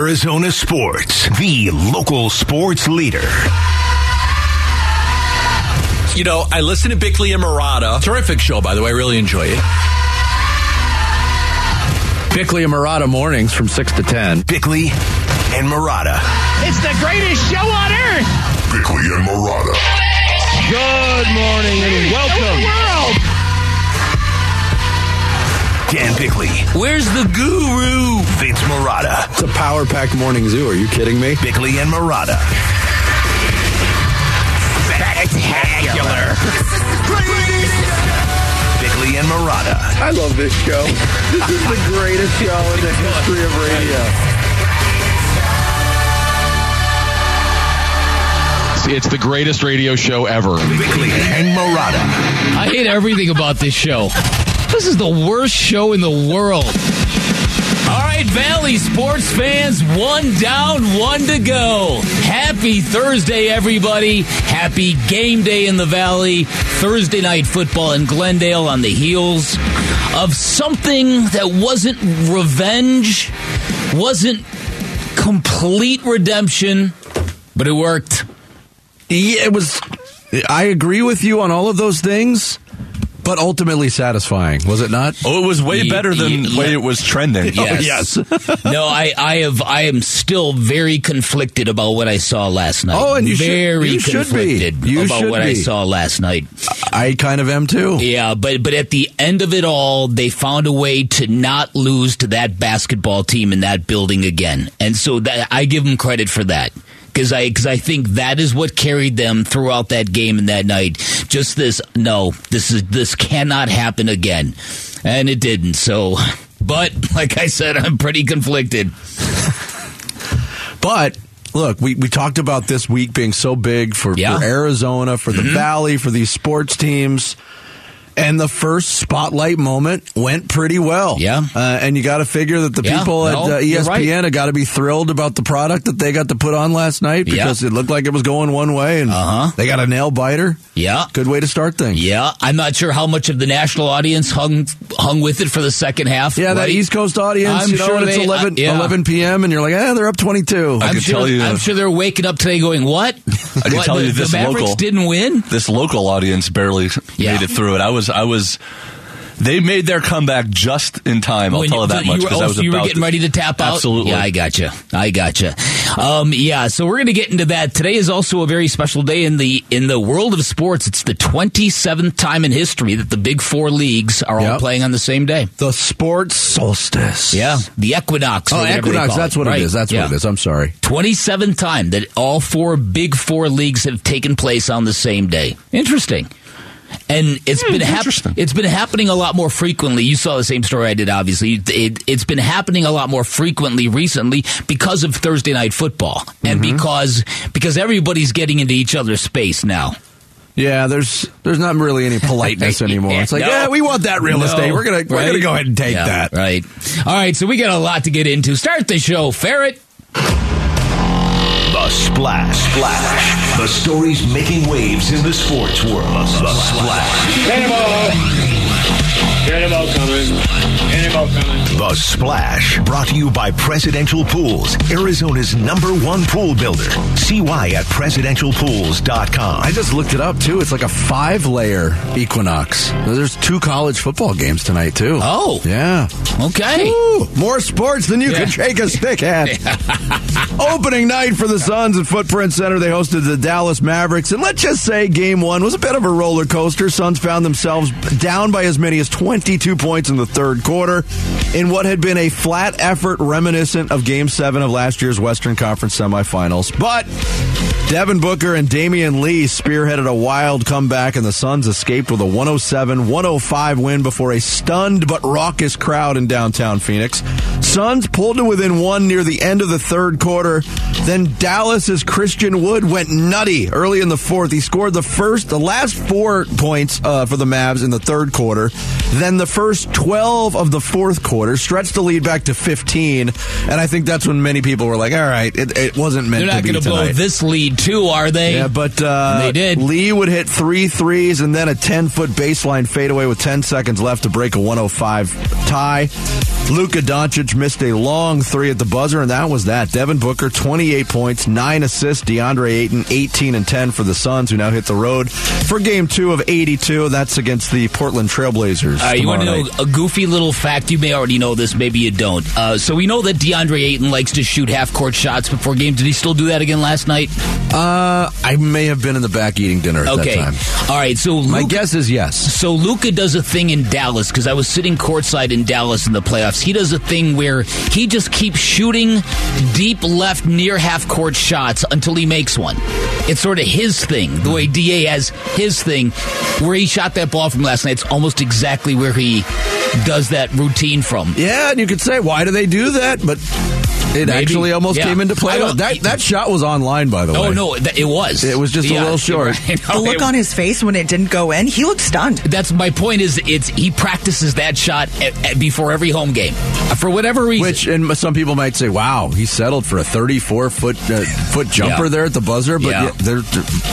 Arizona Sports, the local sports leader. You know, I listen to Bickley and Murata. Terrific show, by the way. I really enjoy it. Bickley and Murata mornings from 6 to 10. Bickley and Murata. It's the greatest show on earth. Bickley and Murata. Good morning and welcome. Dan Bickley. Where's the guru? Vince Murata. It's a power-packed morning zoo. Are you kidding me? Bickley and Murata. Spectacular. Bickley and Murata. I love this show. This is the greatest show in the history of radio. It's the greatest radio show ever. Bickley and Murata. I hate everything about this show. This is the worst show in the world. All right, Valley sports fans, one down, one to go. Happy Thursday, everybody. Happy game day in the Valley. Thursday night football in Glendale on the heels of something that wasn't revenge, wasn't complete redemption, but it worked. Yeah, it was. I agree with you on all of those things. But ultimately satisfying, was it not? Oh, it was way better than the way it was trending. Yes. Oh, yes. No, I am still very conflicted about what I saw last night. Oh, and you should be. I saw last night. I kind of am too. Yeah, but at the end of it all, they found a way to not lose to that basketball team in that building again. And so that, I give them credit for that. Because I think that is what carried them throughout that game and that night. Just this, no, this cannot happen again. And it didn't. So, but like I said, I'm pretty conflicted. But look, we talked about this week being so big for Arizona, for the Valley, for these sports teams. And the first spotlight moment went pretty well. Yeah. And you got to figure that the people at ESPN have got to be thrilled about the product that they got to put on last night because it looked like it was going one way and they got a nail biter. Yeah. Good way to start things. Yeah. I'm not sure how much of the national audience hung with it for the second half. Yeah, right? That East Coast audience, I'm sure it's 11 p.m. and you're like, they're up 22. I'm sure they're waking up today going, what? I can tell you this local. The Mavericks didn't win? This local audience barely made it through it. I was. They made their comeback just in time. I'll tell you that much. Because you were getting ready to tap out? Absolutely. Yeah, I gotcha. So we're going to get into that. Today is also a very special day in the world of sports. It's the 27th time in history that the Big Four leagues are all playing on the same day. The sports solstice. Yeah, the equinox. Oh, equinox. That's what it is. That's what it is. I'm sorry. 27th time that all four Big Four leagues have taken place on the same day. Interesting. And it's been happening a lot more frequently. You saw the same story I did, obviously. It's been happening a lot more frequently recently because of Thursday night football and because everybody's getting into each other's space now. Yeah, there's not really any politeness anymore. It's like, we want that real estate. We're gonna go ahead and take that. Right. All right. So we got a lot to get into. Start the show, Ferret. The Splash. The stories making waves in the sports world. The Splash. Cannonball coming. The Splash, brought to you by Presidential Pools, Arizona's #1 pool builder. See why at presidentialpools.com. I just looked it up, too. It's like a 5-layer equinox. There's 2 college football games tonight, too. Oh. Yeah. Okay. Ooh, more sports than you can shake a stick at. Opening night for the Suns at Footprint Center. They hosted the Dallas Mavericks. And let's just say game one was a bit of a roller coaster. Suns found themselves down by as many as 22 points in the third quarter in what had been a flat effort reminiscent of Game 7 of last year's Western Conference semifinals. But Devin Booker and Damion Lee spearheaded a wild comeback, and the Suns escaped with a 107-105 win before a stunned but raucous crowd in downtown Phoenix. Suns pulled to within 1 near the end of the third quarter. Then Dallas's Christian Wood went nutty early in the fourth. He scored the last 4 points for the Mavs in the third quarter. Then the first 12 of the fourth quarter stretched the lead back to 15, and I think that's when many people were like, all right, it wasn't meant to be tonight. They're not going to blow this lead too, are they? Yeah, but they did. Lee would hit 3 threes and then a 10-foot baseline fadeaway with 10 seconds left to break a 105 tie. Luka Doncic missed a long three at the buzzer, and that was that. Devin Booker, 28 points, 9 assists. DeAndre Ayton, 18 and 10 for the Suns, who now hit the road for Game 2 of 82. That's against the Portland Trailblazers. You want to know a goofy little fact? You may already know this. Maybe you don't. So we know that DeAndre Ayton likes to shoot half-court shots before games. Did he still do that again last night? I may have been in the back eating dinner at that time. All right. So my guess is yes. So Luka does a thing in Dallas, because I was sitting courtside in Dallas in the playoffs. He does a thing where he just keeps shooting deep left near half-court shots until he makes one. It's sort of his thing, the way DA has his thing, where he shot that ball from last night. It's almost exactly where he does that routine from. Yeah, and you could say, why do they do that? But it actually almost came into play. That shot was online, by the way. Oh, no, it was. It was just a little short. The look on his face when it didn't go in, he looked stunned. That's my point, is he practices that shot before every home game, for whatever reason. Which, and some people might say, wow, he settled for a 34-foot jumper there at the buzzer, but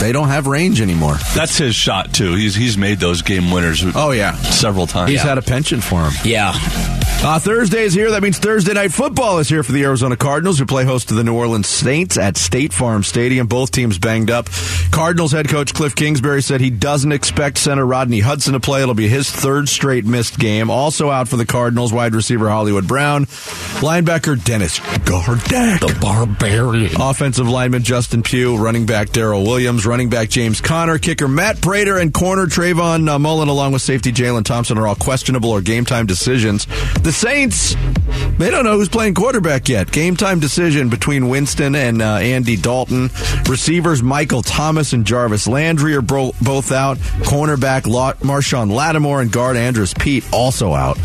they don't have range anymore. That's his shot, too. He's made those game winners several times. He's had a penchant for him. Yeah. Thursday is here. That means Thursday Night Football is here for the Arizona Cardinals, who play host to the New Orleans Saints at State Farm Stadium. Both teams banged up. Cardinals head coach Kliff Kingsbury said he doesn't expect center Rodney Hudson to play. It'll be his third straight missed game. Also out for the Cardinals, wide receiver Hollywood Brown, linebacker Dennis Gardeck, the Barbarian, offensive lineman Justin Pugh, running back Darrell Williams, running back James Conner, kicker Matt Prater, and corner Trayvon Mullen, along with safety Jalen Thompson, are all questionable or game-time decisions. The Saints, they don't know who's playing quarterback yet. Game-time decision between Winston and Andy Dalton. Receivers Michael Thomas and Jarvis Landry are both out. Cornerback Marshawn Lattimore and guard Andrus Peat also out.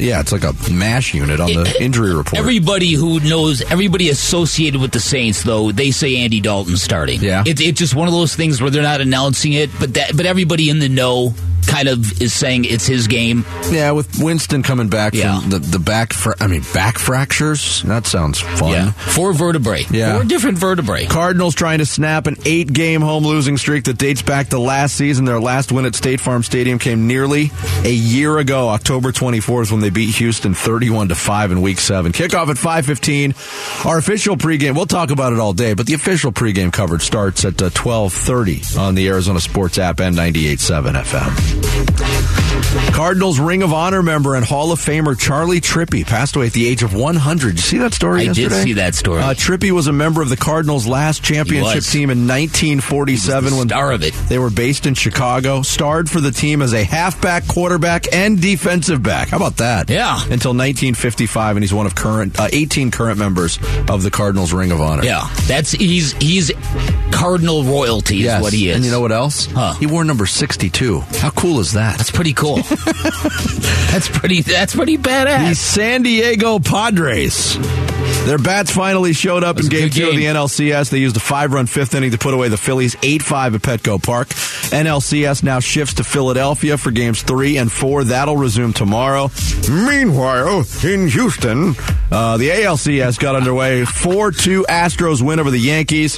It's like a MASH unit on the injury report. Everybody who knows, everybody associated with the Saints, though, they say Andy Dalton's starting. Yeah. It's just one of those things where they're not announcing it, but everybody in the know kind of is saying it's his game. Yeah, with Winston coming back from the back fractures. That sounds fun. Yeah. 4 vertebrae. Yeah. 4 different vertebrae. Cardinals trying to snap an 8-game home losing streak that dates back to last season. Their last win at State Farm Stadium came nearly a year ago. October 24th is when they beat Houston 31-5 in Week 7. Kickoff at 5:15. Our official pregame, we'll talk about it all day, but the official pregame coverage starts at 12:30 on the Arizona Sports app and 98.7 FM. Cardinals Ring of Honor member and Hall of Famer Charlie Trippie passed away at the age of 100. You see that story yesterday? I did see that story. Trippie was a member of the Cardinals' last championship team in 1947 they were based in Chicago. Starred for the team as a halfback, quarterback, and defensive back. How about that? Yeah. Until 1955, and he's one of 18 current members of the Cardinals Ring of Honor. Yeah. He's Cardinal royalty is what he is. And you know what else? Huh. He wore number 62. How cool is that? That's pretty cool. That's pretty badass. The San Diego Padres. Their bats finally showed up in Game 2 of the NLCS. They used a 5-run fifth inning to put away the Phillies 8-5 at Petco Park. NLCS now shifts to Philadelphia for Games 3 and 4. That'll resume tomorrow. Meanwhile, in Houston, the ALCS got underway. 4-2 Astros win over the Yankees.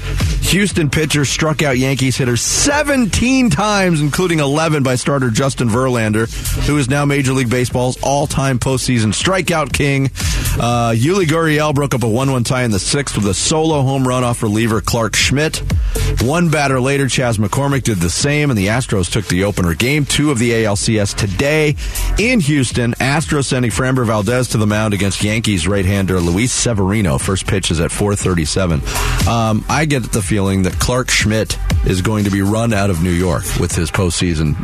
Houston pitcher struck out Yankees hitters 17 times, including 11 by starter Justin Verlander, who is now Major League Baseball's all-time postseason strikeout king. Yuli Gurriel broke up a 1-1 tie in the 6th with a solo home run off reliever Clarke Schmidt. One batter later, Chas McCormick did the same, and the Astros took the opener. Game 2 of the ALCS today in Houston. Astros sending Framber Valdez to the mound against Yankees right-hander Luis Severino. First pitch is at 4:37. I get the feeling that Clarke Schmidt is going to be run out of New York with his postseason.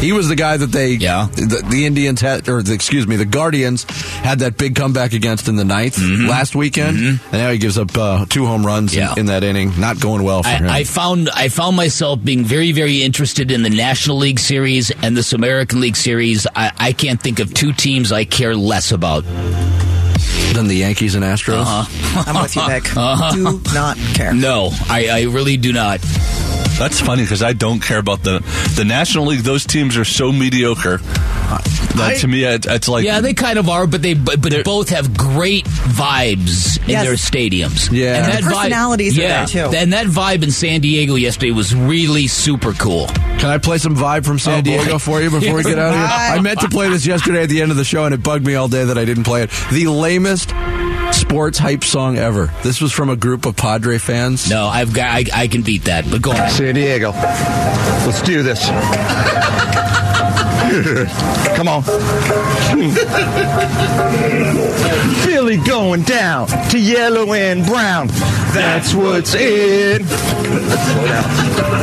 He was the guy that they, the Indians had, the Guardians had that big comeback against in the 9th last weekend, and now he gives up 2 home runs in that inning. Not going well for him. I found myself being very, very interested in the National League Series and this American League Series. I can't think of 2 teams I care less about than the Yankees and Astros. Uh-huh. I'm with you, Nick. Uh-huh. Do not care. No, I really do not. That's funny because I don't care about the National League. Those teams are so mediocre. To me, it's like... Yeah, they kind of are, but both have great vibes in their stadiums. Yeah. And that personalities are there, too. And that vibe in San Diego yesterday was really super cool. Can I play some vibe from San Diego for you before we get out of here? I meant to play this yesterday at the end of the show, and it bugged me all day that I didn't play it. The lamest sports hype song ever. This was from a group of Padre fans. No, I can beat that, but go on. San Diego, let's do this. Come on. Philly going down to yellow and brown. That's what's in.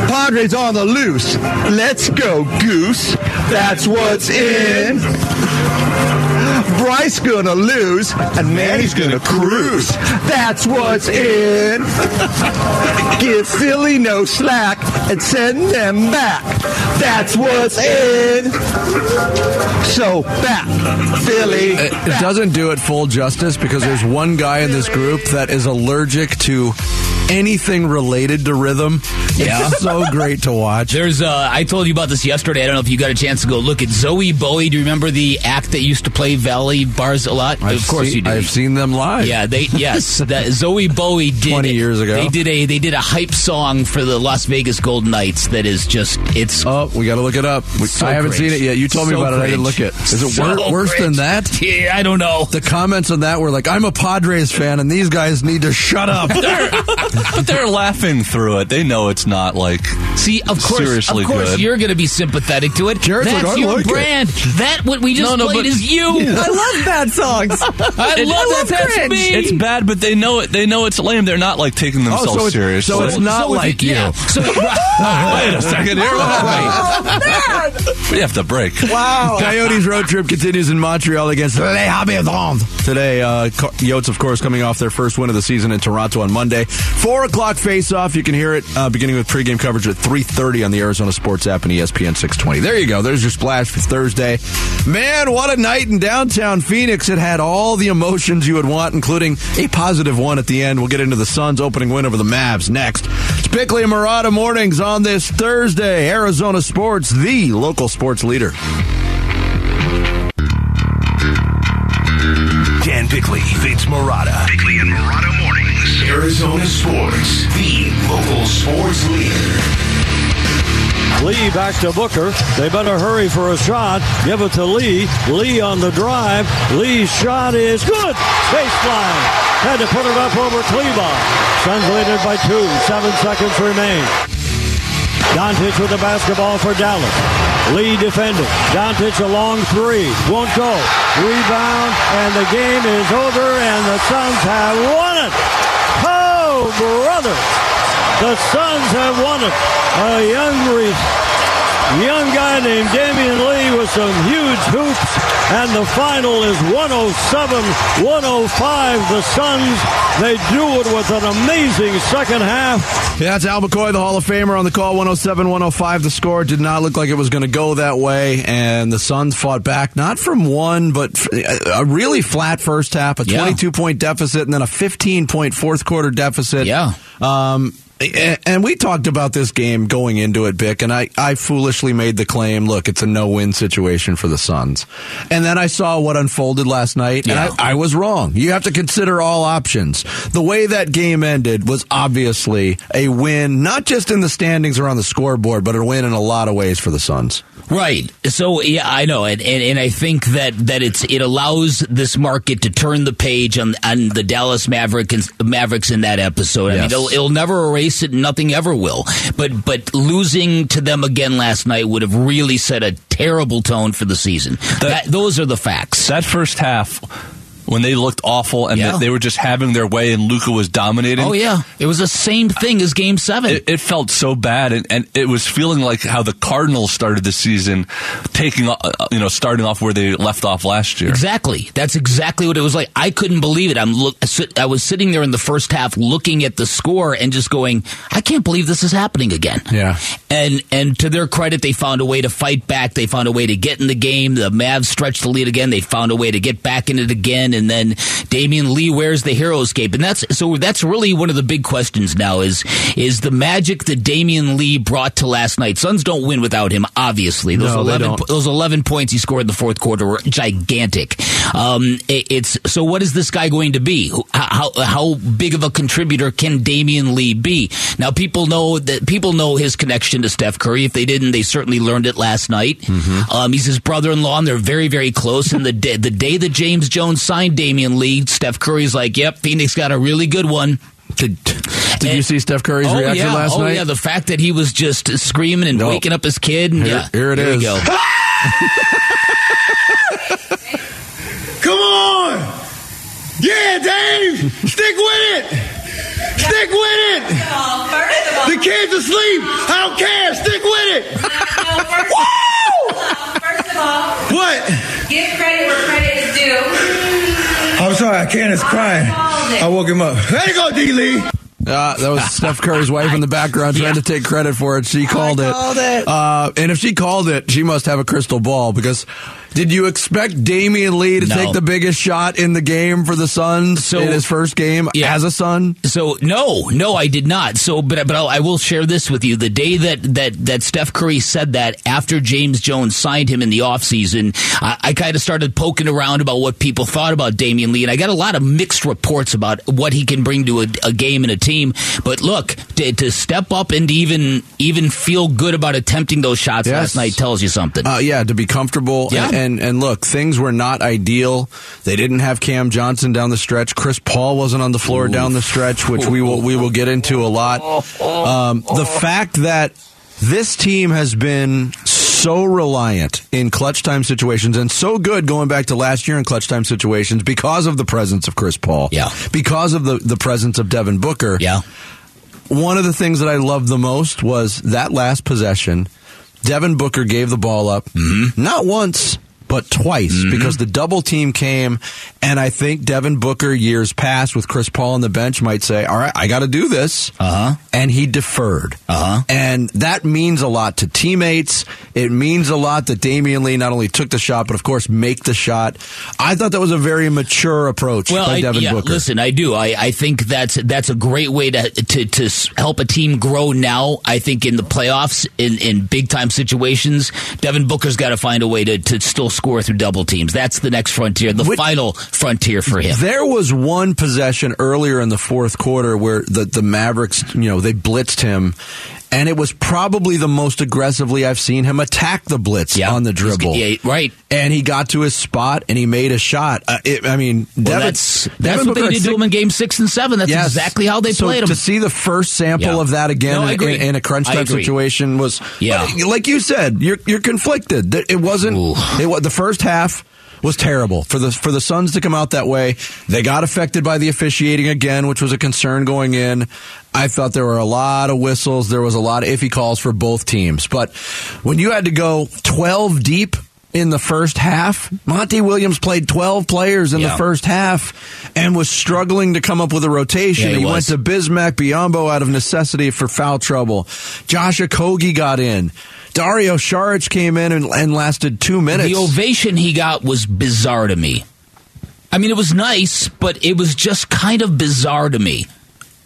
Padres on the loose. Let's go, Goose. That's what's in. Bryce gonna lose, and Manny's gonna cruise. That's what's in. Give Philly no slack and send them back. That's what's in. So back, Philly. Back. It doesn't do it full justice because there's one guy in this group that is allergic to anything related to rhythm. Yeah. It's so great to watch. There's, I told you about this yesterday. I don't know if you got a chance to go look at Zowie Bowie. Do you remember the act that used to play Valley bars a lot? Of course you do. I've seen them live. Yeah, that Zowie Bowie did 20 years ago. They did a hype song for the Las Vegas Golden Knights that is just, it's... Oh, we got to look it up. I haven't seen it yet. You told me about it. I didn't look it. Is it worse than that? Yeah, I don't know. The comments on that were like, I'm a Padres fan and these guys need to shut up. But they're laughing through it. They know it's not like seriously good. You're going to be sympathetic to it. Jared's that's like, your like brand. It. That what we just played is you. Yeah. I love bad songs. I love me. It's bad, but they know it. They know it's lame. They're not like taking themselves seriously. So it's not you. Yeah. So, wait a second here. We have to break. Wow. Coyotes road trip continues in Montreal against Les Habitants today. Yotes, of course, coming off their first win of the season in Toronto on Monday. 4:00 face-off. You can hear it beginning with pregame coverage at 3:30 on the Arizona Sports app and ESPN 620. There you go. There's your splash for Thursday. Man, what a night in downtown Phoenix. It had all the emotions you would want, including a positive one at the end. We'll get into the Suns' opening win over the Mavs next. It's Bickley and Murata mornings on this Thursday. Arizona Sports, the local sports leader. Dan Bickley, Vince Murata. Bickley and Murata mornings. Arizona Sports, the local sports leader. Lee back to Booker. They better hurry for a shot. Give it to Lee. Lee on the drive. Lee's shot is good. Baseline. Had to put it up over Kleber. Suns leading by 2. 7 seconds remain. Doncic with the basketball for Dallas. Lee defending. Doncic a long three. Won't go. Rebound, and the game is over, and the Suns have won it. Oh, brother. The Suns have won it. A young guy named Damion Lee with some huge hoops, and the final is 107-105. The Suns, they do it with an amazing second half. Yeah, that's Al McCoy, the Hall of Famer, on the call. 107-105. The score did not look like it was going to go that way, and the Suns fought back, not from one, but a really flat first half, a 22-point deficit, and then a 15-point fourth-quarter deficit. Yeah. And we talked about this game going into it, Bick, and I foolishly made the claim, look, it's a no-win situation for the Suns. And then I saw what unfolded last night, and I was wrong. You have to consider all options. The way that game ended was obviously a win, not just in the standings or on the scoreboard, but a win in a lot of ways for the Suns. Right. So, yeah, I know. And I think that it allows this market to turn the page on the Dallas Mavericks in that episode. Yes. I mean, it'll never erase it. Nothing ever will. But losing to them again last night would have really set a terrible tone for the season. Those are the facts. That first half, when they looked awful and they were just having their way and Luka was dominating. Oh, yeah. It was the same thing as Game 7. It felt so bad, and it was feeling like how the Cardinals started the season, starting off where they left off last year. Exactly. That's exactly what it was like. I couldn't believe it. I was sitting there in the first half looking at the score and just going, I can't believe this is happening again. Yeah. And to their credit, they found a way to fight back. They found a way to get in the game. The Mavs stretched the lead again. They found a way to get back in it again. and then Damion Lee wears the hero's cape. And that's really one of the big questions now is the magic that Damion Lee brought to last night. Suns don't win without him, obviously. Those 11 points he scored in the fourth quarter were gigantic. So what is this guy going to be? How big of a contributor can Damion Lee be? Now people know his connection to Steph Curry. If they didn't, they certainly learned it last night. Mm-hmm. He's his brother-in-law, and they're very, very close. And the day that James Jones signed Damion Lee, Steph Curry's like, "Yep, Phoenix got a really good one." Did you see Steph Curry's reaction last night? Oh yeah, the fact that he was just screaming and waking up his kid. And, here it is. Here we go. Come on! Yeah, Dame! Stick with it! Stick with it! First of all, the kid's asleep! I don't care! Stick with it! First of all, what? Give credit where credit is due. I'm sorry, Candace crying. I woke him up. There you go, D-Lee! That was Steph Curry's wife in the background trying to take credit for it. She called it. And if she called it, she must have a crystal ball, because did you expect Damion Lee to take the biggest shot in the game for the Suns in his first game as a Sun? So no, I did not. So, but I will share this with you. The day that Steph Curry said that after James Jones signed him in the offseason, I kind of started poking around about what people thought about Damion Lee, and I got a lot of mixed reports about what he can bring to a game and a team. But look, to step up and even feel good about attempting those shots last night tells you something. To be comfortable. Yeah. And look, things were not ideal. They didn't have Cam Johnson down the stretch. Chris Paul wasn't on the floor down the stretch, which we will get into a lot. The fact that this team has been so reliant in clutch time situations, and so good going back to last year in clutch time situations, because of the presence of Chris Paul, because of the presence of Devin Booker. Yeah. One of the things that I loved the most was that last possession. Devin Booker gave the ball up, not once, but twice, because the double team came, and I think Devin Booker, years past with Chris Paul on the bench, might say, all right, I got to do this, and he deferred. And that means a lot to teammates. It means a lot that Damion Lee not only took the shot, but, of course, make the shot. I thought that was a very mature approach by Devin Booker. Listen, I do. I think that's a great way to help a team grow now. I think in the playoffs, in big-time situations, Devin Booker's got to find a way to still score through double teams. That's the next frontier, the final frontier for him. There was one possession earlier in the fourth quarter where the Mavericks, they blitzed him, and it was probably the most aggressively I've seen him attack the blitz on the dribble. Yeah, right. And he got to his spot, and he made a shot. That's what they did to him in Game 6 and 7. That's exactly how they played him. To see the first sample of that again in a crunch time situation was, like you said, you're conflicted. It wasn't the first half was terrible. For the Suns to come out that way, they got affected by the officiating again, which was a concern going in. I thought there were a lot of whistles. There was a lot of iffy calls for both teams. But when you had to go 12 deep in the first half, Monty Williams played 12 players in the first half and was struggling to come up with a rotation. Yeah, he went to Bismack Biyombo out of necessity for foul trouble. Josh Okogie got in. Dario Saric came in and lasted 2 minutes. The ovation he got was bizarre to me. I mean, it was nice, but it was just kind of bizarre to me.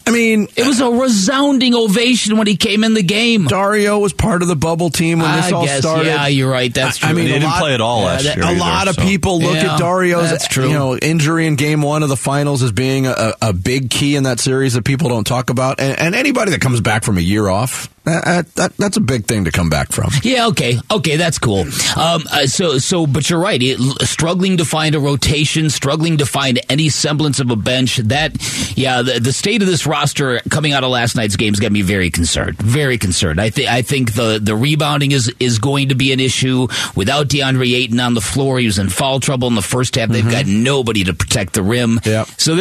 I mean, it was a resounding ovation when he came in the game. Dario was part of the bubble team when this all started. Yeah, you're right. That's true. I mean, he didn't play at all last year. A lot of people look at Dario's injury in Game 1 of the Finals as being a big key in that series that people don't talk about. And anybody that comes back from a year off, that's a big thing to come back from. Yeah, okay, that's cool. But you're right. Struggling to find a rotation, struggling to find any semblance of a bench. The state of this roster coming out of last night's games got me very concerned. Very concerned. I think the rebounding is going to be an issue. Without DeAndre Ayton on the floor, he was in foul trouble in the first half. They've got nobody to protect the rim. Yep. So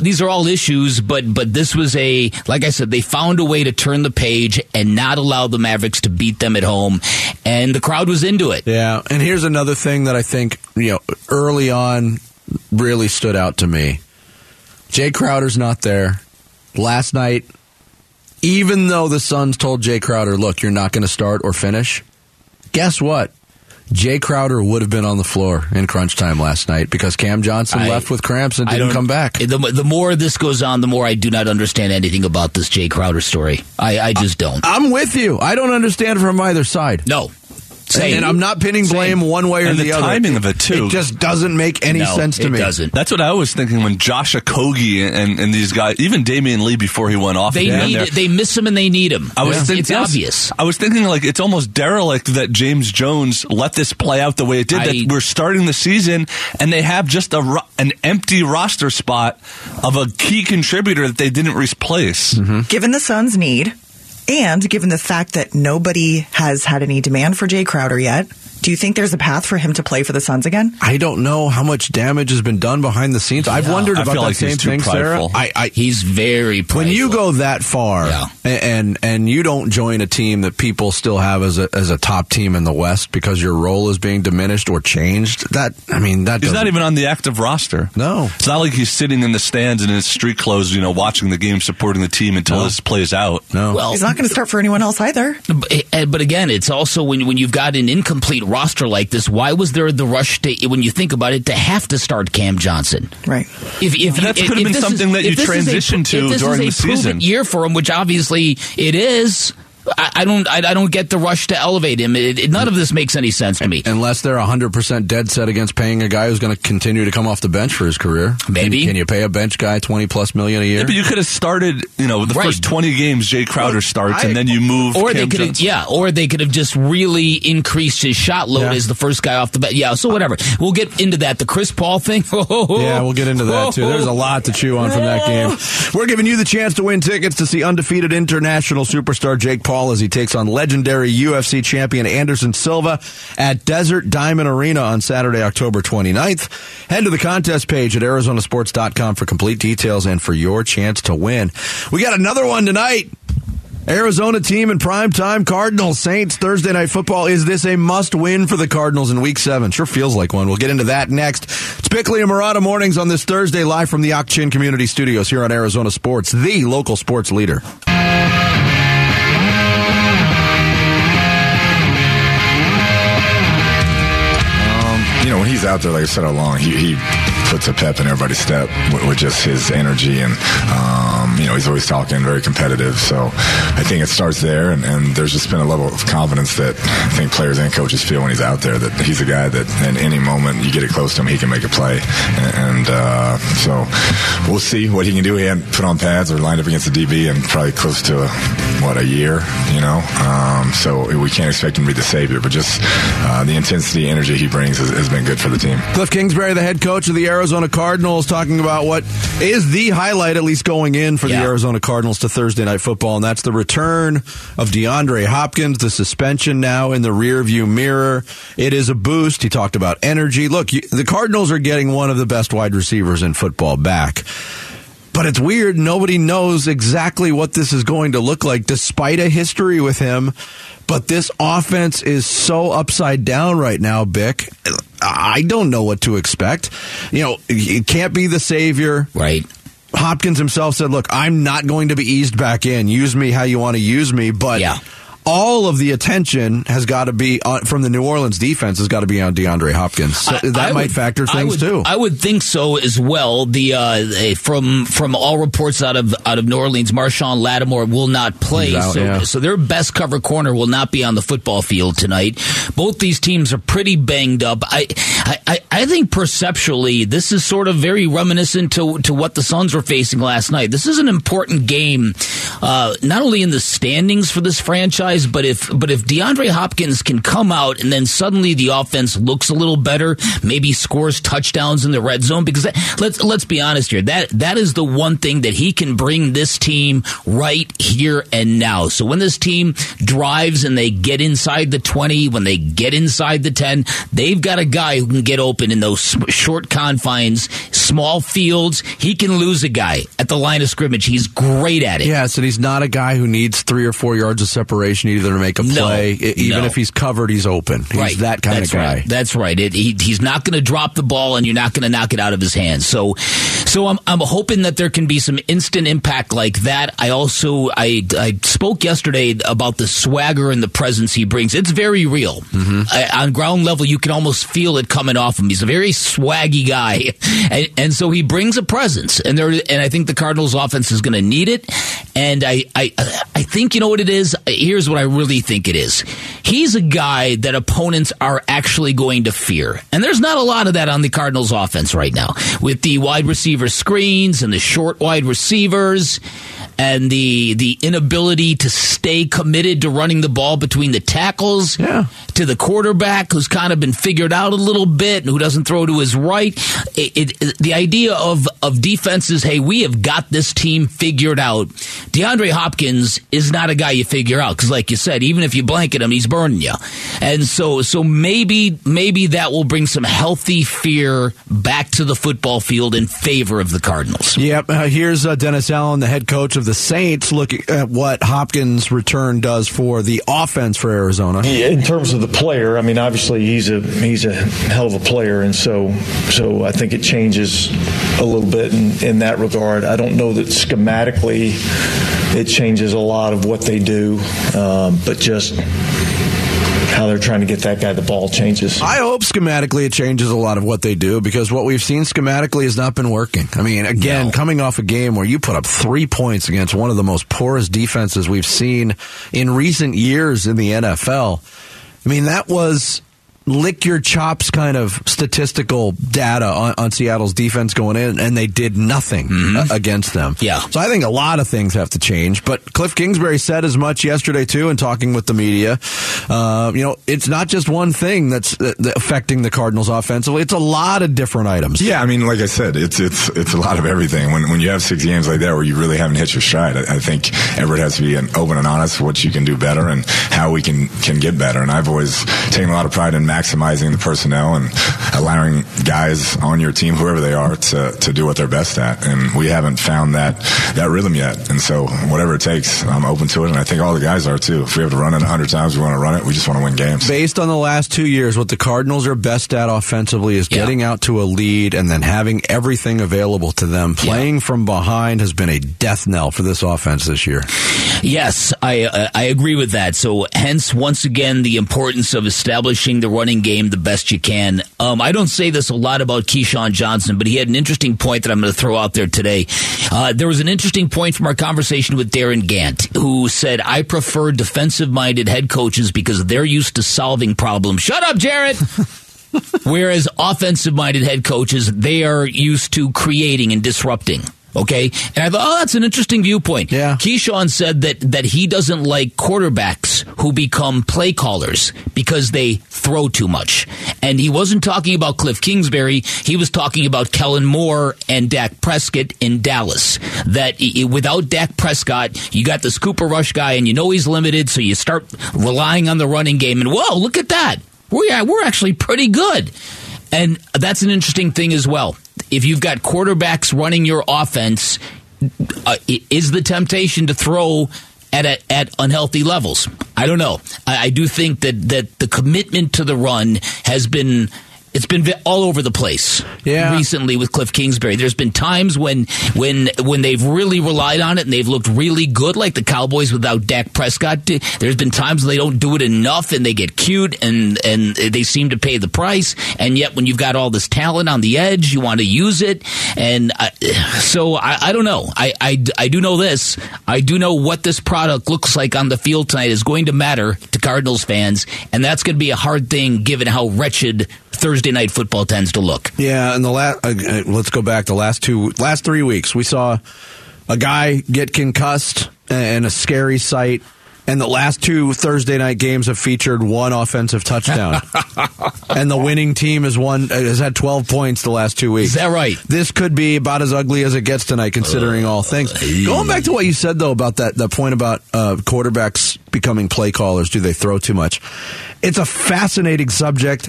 these are all issues. But this was like I said, they found a way to turn the page and not allow the Mavericks to beat them at home, and the crowd was into it. Yeah, and here's another thing that I think early on really stood out to me. Jay Crowder's not there. Last night, even though the Suns told Jay Crowder, look, you're not going to start or finish, guess what? Jay Crowder would have been on the floor in crunch time last night because Cam Johnson left with cramps and didn't come back. The more this goes on, the more I do not understand anything about this Jay Crowder story. I just don't. I'm with you. I don't understand from either side. No. Same. And I'm not pinning blame one way or the other. And the timing of it, too. It just doesn't make any sense to me. No, it doesn't. That's what I was thinking when Josh Okogie and these guys, even Damion Lee before he went off. They miss him and they need him. It's obvious. I was thinking, like, it's almost derelict that James Jones let this play out the way it did. That we're starting the season, and they have just an empty roster spot of a key contributor that they didn't replace. Mm-hmm. Given the Suns' need... and given the fact that nobody has had any demand for Jay Crowder yet, do you think there's a path for him to play for the Suns again? I don't know how much damage has been done behind the scenes. Yeah. I've wondered about that same thing, Sarah. He's very prideful. When you go that far and you don't join a team that people still have as a top team in the West because your role is being diminished or changed, he's not even on the active roster. No. It's not like he's sitting in the stands in his street clothes, watching the game, supporting the team until this plays out. No. Well, he's not going to start for anyone else either. But again, it's also when you've got an incomplete roster like this, why was there the rush to, when you think about it, to have to start Cam Johnson? Right. That could have been something that you transitioned to during the season. Year for him, which obviously it is. I don't get the rush to elevate him. None of this makes any sense to me. Unless they're 100% dead set against paying a guy who's going to continue to come off the bench for his career. Maybe. Can you pay a bench guy $20+ million a year? Yeah, but you could have started, first 20 games Jay Crowder starts, and then you move Cam Johnson. Yeah, or they could have just really increased his shot load as the first guy off the bench. Yeah, so whatever. We'll get into that. The Chris Paul thing. Yeah, we'll get into that, too. There's a lot to chew on from that game. We're giving you the chance to win tickets to see undefeated international superstar Jake Paul as he takes on legendary UFC champion Anderson Silva at Desert Diamond Arena on Saturday, October 29th. Head to the contest page at arizonasports.com for complete details and for your chance to win. We got another one tonight. Arizona team and primetime Cardinals Saints Thursday Night Football. Is this a must-win for the Cardinals in Week 7? Sure feels like one. We'll get into that next. It's Bickley and Murata mornings on this Thursday live from the Auchin Community Studios here on Arizona Sports, the local sports leader. When he's out there, like I said all along, he puts a pep in everybody's step with just his energy, and he's always talking, very competitive. So I think it starts there, and there's just been a level of confidence that I think players and coaches feel when he's out there, that he's a guy that in any moment you get it close to him, he can make a play. And so we'll see what he can do. He hadn't put on pads or lined up against the DB in probably close to a year, so we can't expect him to be the savior, but just the intensity, energy he brings has been good for the team. Kliff Kingsbury, the head coach of the Arizona Cardinals, talking about what is the highlight, at least going in for the Arizona Cardinals, to Thursday Night Football, and that's the return of DeAndre Hopkins, the suspension now in the rearview mirror. It is a boost. He talked about energy. Look, the Cardinals are getting one of the best wide receivers in football back. But it's weird. Nobody knows exactly what this is going to look like, despite a history with him. But this offense is so upside down right now, Bick. I don't know what to expect. It can't be the savior. Right. Hopkins himself said, look, I'm not going to be eased back in. Use me how you want to use me. But all of the attention has got to be from the New Orleans defense has got to be on DeAndre Hopkins. So that might factor things too. I would think so as well. The from all reports out of New Orleans, Marshawn Lattimore will not play. So their best cover corner will not be on the football field tonight. Both these teams are pretty banged up. I think perceptually this is sort of very reminiscent to what the Suns were facing last night. This is an important game, not only in the standings for this franchise, but if DeAndre Hopkins can come out and then suddenly the offense looks a little better, maybe scores touchdowns in the red zone, because let's be honest here, that is the one thing that he can bring this team right here and now. So when this team drives and they get inside the 20, when they get inside the 10, they've got a guy who can get open in those short confines, small fields. He can lose a guy at the line of scrimmage. He's great at it. Yes, and he's not a guy who needs 3 or 4 yards of separation either to make a play. Even if he's covered, he's open. He's that kind of guy. Right. That's right. He's not going to drop the ball, and you're not going to knock it out of his hands. So I'm hoping that there can be some instant impact like that. I also I spoke yesterday about the swagger and the presence he brings. It's very real. Mm-hmm. On ground level, you can almost feel it coming off him. He's a very swaggy guy, and so he brings a presence. And I think the Cardinals' offense is going to need it. And I think you know what it is. Here's what I really think it is. He's a guy that opponents are actually going to fear, and there's not a lot of that on the Cardinals' offense right now with the wide receiver screens and the short wide receivers and the inability to stay committed to running the ball between the tackles to the quarterback, who's kind of been figured out a little bit and who doesn't throw to his right. The idea of defense is, hey, we have got this team figured out. DeAndre Hopkins is not a guy you figure out because, like you said, even if you blanket him, he's burning you. And so maybe that will bring some healthy fear back to the football field in favor of the Cardinals. Yep. Here's Dennis Allen, the head coach of the Saints, looking at what Hopkins' return does for the offense for Arizona. In terms of the player, I mean, obviously he's a hell of a player, and so I think it changes a little bit in that regard. I don't know that schematically it changes a lot of what they do, but just how they're trying to get that guy the ball changes. I hope schematically it changes a lot of what they do, because what we've seen schematically has not been working. I mean, again, coming off a game where you put up 3 points against one of the most porous defenses we've seen in recent years in the NFL. I mean, that was lick your chops kind of statistical data on Seattle's defense going in, and they did nothing against them. Yeah. So I think a lot of things have to change, but Kliff Kingsbury said as much yesterday too in talking with the media. It's not just one thing that's affecting the Cardinals offensively. It's a lot of different items. Yeah, I mean, like I said, it's a lot of everything. When you have 6 games like that where you really haven't hit your stride, I think everyone has to be open and honest with what you can do better and how we can get better. And I've always taken a lot of pride in maximizing the personnel and allowing guys on your team, whoever they are, to do what they're best at. And we haven't found that rhythm yet. And so whatever it takes, I'm open to it. And I think all the guys are, too. If we have to run it 100 times, we want to run it. We just want to win games. Based on the last 2 years, what the Cardinals are best at offensively is getting out to a lead and then having everything available to them. Playing from behind has been a death knell for this offense this year. Yes, I agree with that. So hence, once again, the importance of establishing the running game the best you can. I don't say this a lot about Keyshawn Johnson, but he had an interesting point that I'm going to throw out there today. There was an interesting point from our conversation with Darren Gant, who said, I prefer defensive-minded head coaches because they're used to solving problems. Shut up, Jarrett! Whereas offensive-minded head coaches, they are used to creating and disrupting. Okay? And I thought, that's an interesting viewpoint. Yeah. Keyshawn said that he doesn't like quarterbacks who become play callers because they throw too much. And he wasn't talking about Kliff Kingsbury. He was talking about Kellen Moore and Dak Prescott in Dallas. That without Dak Prescott, you got this Cooper Rush guy, and you know he's limited, so you start relying on the running game. And, whoa, look at that. We're actually pretty good. And that's an interesting thing as well. If you've got quarterbacks running your offense, is the temptation to throw at unhealthy levels? I don't know. I do think that the commitment to the run has been... It's been all over the place recently with Kliff Kingsbury. There's been times when they've really relied on it and they've looked really good, like the Cowboys without Dak Prescott. There's been times they don't do it enough and they get cute and they seem to pay the price. And yet when you've got all this talent on the edge, you want to use it. And I don't know. I do know this. I do know what this product looks like on the field tonight is going to matter to Cardinals fans. And that's going to be a hard thing given how wretched Thursday night football tends to look. Yeah, and let's go back the last 3 weeks. We saw a guy get concussed and a scary sight. And the last 2 Thursday night games have featured one offensive touchdown. And the winning team has had 12 points the last 2 weeks. Is that right? This could be about as ugly as it gets tonight, considering all things. Going back to what you said, though, about that point about quarterbacks becoming play callers, do they throw too much? It's a fascinating subject.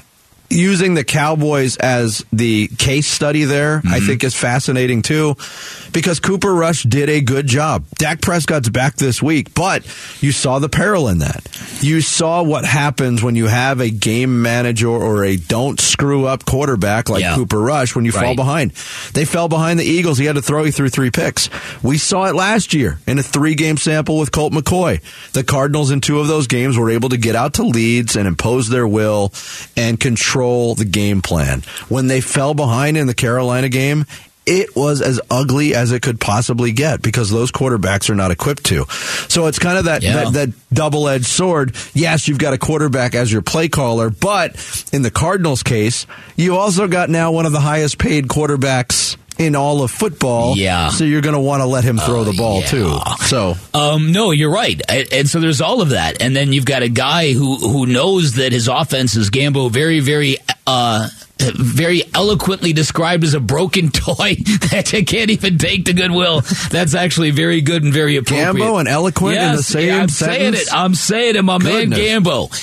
using the Cowboys as the case study there, I think is fascinating too, because Cooper Rush did a good job. Dak Prescott's back this week, but you saw the peril in that. You saw what happens when you have a game manager or a don't screw up quarterback like Cooper Rush when you fall behind. They fell behind the Eagles. He had to throw you through three picks. We saw it last year in a 3-game sample with Colt McCoy. The Cardinals in 2 of those games were able to get out to leads and impose their will and control the game plan. When they fell behind in the Carolina game, it was as ugly as it could possibly get because those quarterbacks are not equipped to. So it's kind of that double-edged sword. Yes, you've got a quarterback as your play caller, but in the Cardinals case, you also got now one of the highest-paid quarterbacks in all of football, so you're going to want to let him throw the ball too. So, no, you're right, and so there's all of that, and then you've got a guy who knows that his offense is Gambo very eloquently described as a broken toy that you can't even take to goodwill. That's actually very good and very appropriate. Gambo and eloquent in the same sentence? I'm saying it. I'm saying it, my man Gambo.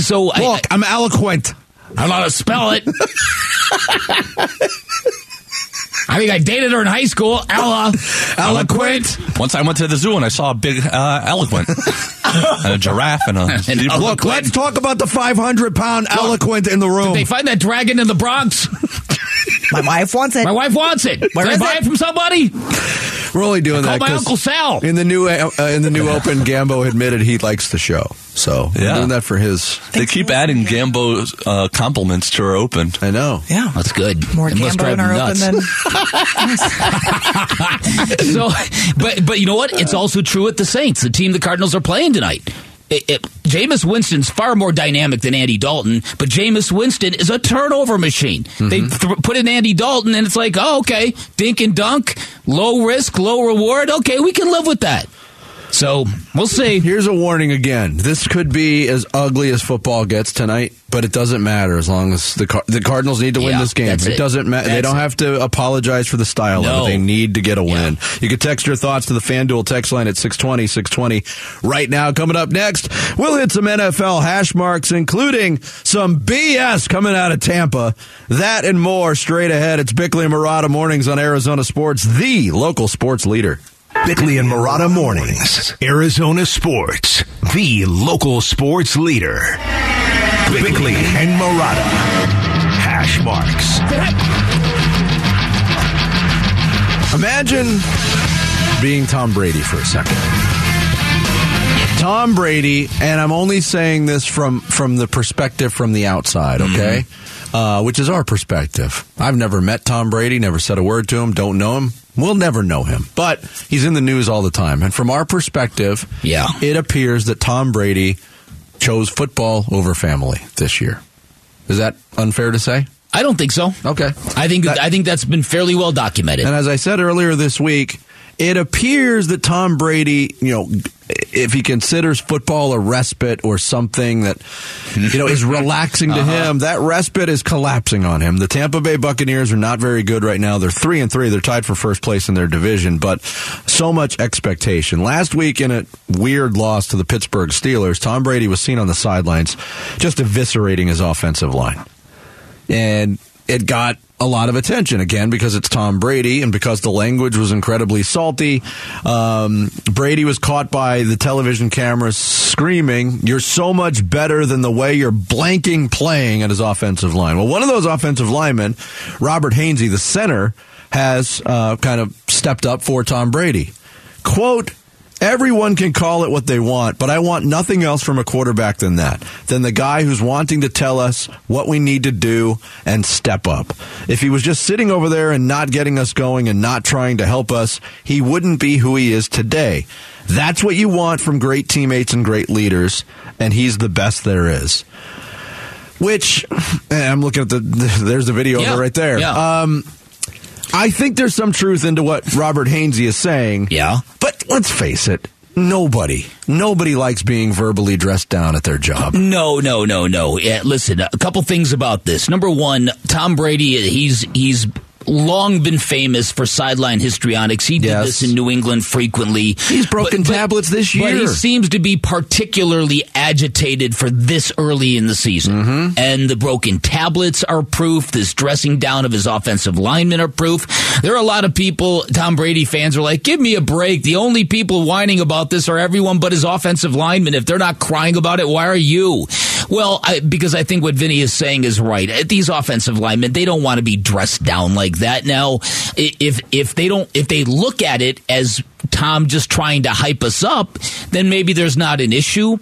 So look, I'm eloquent. I don't know how to spell it. I think I dated her in high school. Ella. Eloquent. Once I went to the zoo and I saw a big eloquent. And a giraffe and a... Look, let's talk about the 500-pound eloquent in the room. Did they find that dragon in the Bronx? My wife wants it. My wife wants it. Where Did I buy it from somebody? We're only doing that because my Uncle Sal. In the new open, Gambo admitted he likes the show. So we're doing that for his. They keep adding Gambo's compliments to our open. I know. Yeah, that's good. More Gambo in our open than. So, but you know what? It's also true at the Saints, the team the Cardinals are playing tonight. Jameis Winston's far more dynamic than Andy Dalton, but Jameis Winston is a turnover machine. Mm-hmm. They put in Andy Dalton, and it's like, oh, okay, dink and dunk, low risk, low reward. Okay, we can live with that. So we'll see. Here's a warning again. This could be as ugly as football gets tonight, but it doesn't matter as long as the Cardinals need to win this game. It doesn't matter. They don't have to apologize for the style of it. They need to get a win. You can text your thoughts to the FanDuel text line at 620-620 right now. Coming up next, we'll hit some NFL hash marks, including some BS coming out of Tampa. That and more straight ahead. It's Bickley and Murata mornings on Arizona Sports, the local sports leader. Bickley and Murata mornings. Arizona Sports, the local sports leader. Bickley and Murata. Hash marks. Imagine being Tom Brady for a second. Tom Brady, and I'm only saying this from the perspective from the outside, okay? Mm-hmm. Which is our perspective. I've never met Tom Brady, never said a word to him, don't know him. We'll never know him, but he's in the news all the time. And from our perspective, it appears that Tom Brady chose football over family this year. Is that unfair to say? I don't think so. Okay. I think that's been fairly well documented. And as I said earlier this week, it appears that Tom Brady, if he considers football a respite or something that, is relaxing to him, that respite is collapsing on him. The Tampa Bay Buccaneers are not very good right now. They're 3-3. They're tied for first place in their division, but so much expectation. Last week in a weird loss to the Pittsburgh Steelers, Tom Brady was seen on the sidelines just eviscerating his offensive line. And it got a lot of attention, again, because it's Tom Brady and because the language was incredibly salty. Brady was caught by the television cameras screaming, "You're so much better than the way you're blanking playing," at his offensive line. Well, one of those offensive linemen, Robert Hainsey, the center, has kind of stepped up for Tom Brady. Quote, "Everyone can call it what they want, but I want nothing else from a quarterback than that, than the guy who's wanting to tell us what we need to do and step up. If he was just sitting over there and not getting us going and not trying to help us, he wouldn't be who he is today. That's what you want from great teammates and great leaders, and he's the best there is." Which, I'm looking at there's the video of it right there. Yeah. I think there's some truth into what Robert Hainsey is saying. Yeah. But let's face it, nobody likes being verbally dressed down at their job. No. Yeah, listen, a couple things about this. Number one, Tom Brady, he's long been famous for sideline histrionics. He did this in New England frequently. He's broken tablets this year. But he seems to be particularly agitated for this early in the season. Mm-hmm. And the broken tablets are proof. This dressing down of his offensive linemen are proof. There are a lot of people, Tom Brady fans, are like, give me a break. The only people whining about this are everyone but his offensive linemen. If they're not crying about it, why are you? Well, because I think what Vinny is saying is right. These offensive linemen, they don't want to be dressed down like that. Now, if they look at it as Tom just trying to hype us up, then maybe there's not an issue.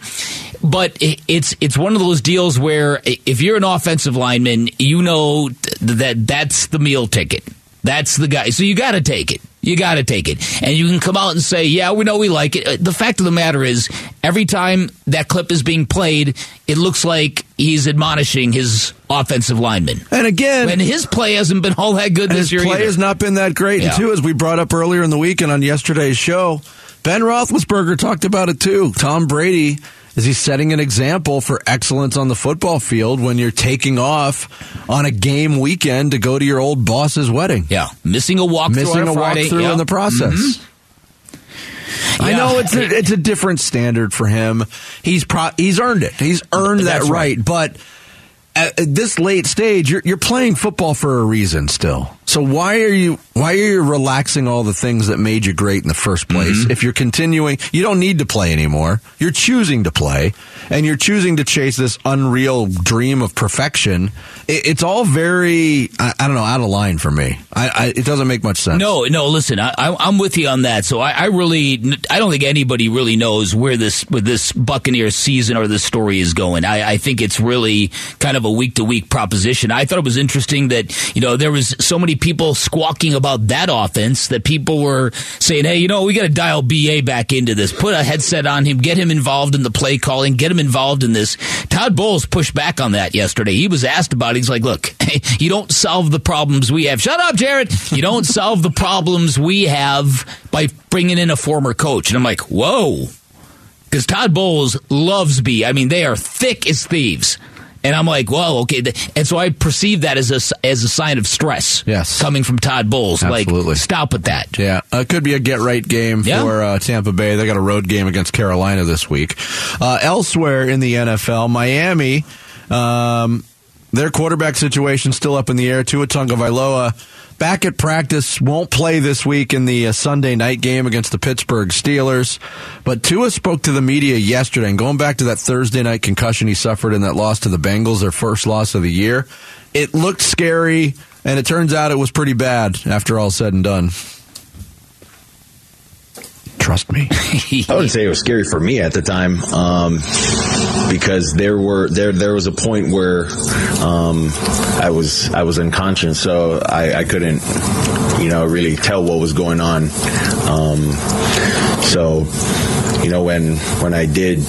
But it's one of those deals where if you're an offensive lineman, you know that that's the meal ticket. That's the guy. So you got to take it. You got to take it. And you can come out and say, yeah, we know we like it. The fact of the matter is, every time that clip is being played, it looks like he's admonishing his offensive lineman. And again, when his play hasn't been all that good this year either. His play has not been that great. Yeah. And too, as we brought up earlier in the week and on yesterday's show, Ben Roethlisberger talked about it too. Tom Brady, is he setting an example for excellence on the football field when you're taking off on a game weekend to go to your old boss's wedding? Yeah. Missing a walkthrough in the process. Mm-hmm. Yeah. I know it's a different standard for him. He's earned it. He's earned that right. But at this late stage, you're playing football for a reason still. So why are you relaxing all the things that made you great in the first place? Mm-hmm. If you're continuing, you don't need to play anymore. You're choosing to play, and you're choosing to chase this unreal dream of perfection. It's all very, I don't know, out of line for me. It doesn't make much sense. No, listen, I'm with you on that. So I don't think anybody really knows where this Buccaneers season or this story is going. I think it's really kind of a week-to-week proposition. I thought it was interesting that, there was so many people squawking about that offense that people were saying, hey, we got to dial BA back into this. Put a headset on him. Get him involved in the play calling. Get him involved in this. Todd Bowles pushed back on that yesterday. He was asked about it. He's like, look, you don't solve the problems we have. Shut up, Jared. You don't solve the problems we have by bringing in a former coach. And I'm like, whoa. Because Todd Bowles loves BA. I mean, they are thick as thieves. And I'm like, whoa, okay. And so I perceive that as a sign of stress. Yes. Coming from Todd Bowles. Absolutely. Like, stop with that. Yeah. It could be a get-right game for Tampa Bay. They got a road game against Carolina this week. Elsewhere in the NFL, Miami, their quarterback situation still up in the air. Tua Tagovailoa back at practice, won't play this week in the Sunday night game against the Pittsburgh Steelers. But Tua spoke to the media yesterday, and going back to that Thursday night concussion he suffered in that loss to the Bengals, their first loss of the year, it looked scary, and it turns out it was pretty bad after all said and done. Trust me. I wouldn't say it was scary for me at the time, because there was a point where I was unconscious, so I couldn't really tell what was going on. So when I did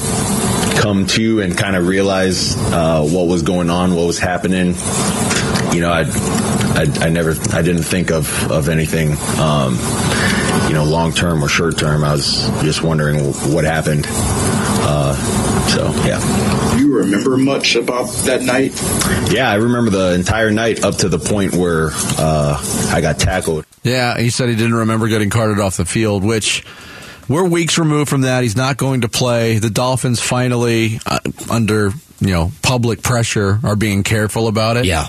come to and kind of realize what was going on, what was happening, I didn't think of anything, long term or short term. I was just wondering what happened. Yeah. Do you remember much about that night? Yeah, I remember the entire night up to the point where I got tackled. Yeah, he said he didn't remember getting carted off the field, which we're weeks removed from that. He's not going to play. The Dolphins finally, under public pressure, are being careful about it. Yeah.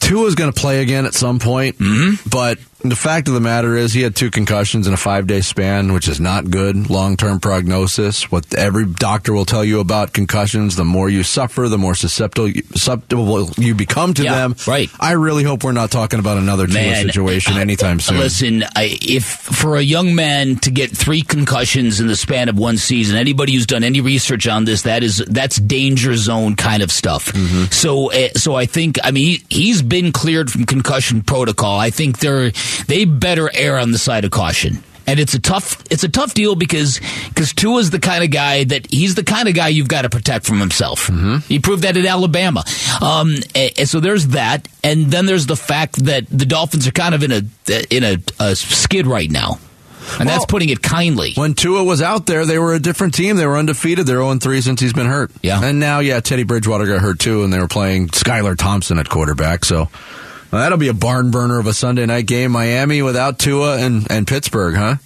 Tua's going to play again at some point, mm-hmm. But the fact of the matter is he had two concussions in a 5-day span, which is not good long-term prognosis. What every doctor will tell you about concussions, the more you suffer, the more susceptible you become to them. Right. I really hope we're not talking about another Tua situation anytime soon. Listen, if for a young man to get 3 concussions in the span of one season, anybody who's done any research on this, that's danger zone kind of stuff. Mm-hmm. So I think, he's been cleared from concussion protocol. I think they better err on the side of caution. And it's a tough deal because Tua's the kind of guy you've got to protect from himself. Mm-hmm. He proved that at Alabama. And so there's that. And then there's the fact that the Dolphins are kind of in a skid right now. And that's putting it kindly. When Tua was out there, they were a different team. They were undefeated. They're 0-3 since he's been hurt. Yeah. And now, Teddy Bridgewater got hurt too, and they were playing Skylar Thompson at quarterback. So That'll be a barn burner of a Sunday night game. Miami without Tua and Pittsburgh, huh?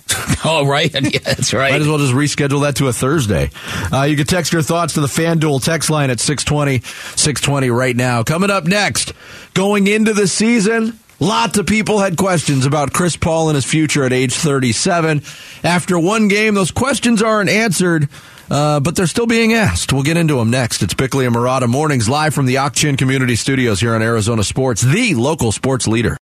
Oh, right. Yeah, that's right. Might as well just reschedule that to a Thursday. You can text your thoughts to the FanDuel text line at 620 right now. Coming up next, going into the season, lots of people had questions about Chris Paul and his future at age 37. After one game, those questions aren't answered, but they're still being asked. We'll get into them next. It's Bickley and Murata Mornings live from the Auction Community Studios here on Arizona Sports, the local sports leader.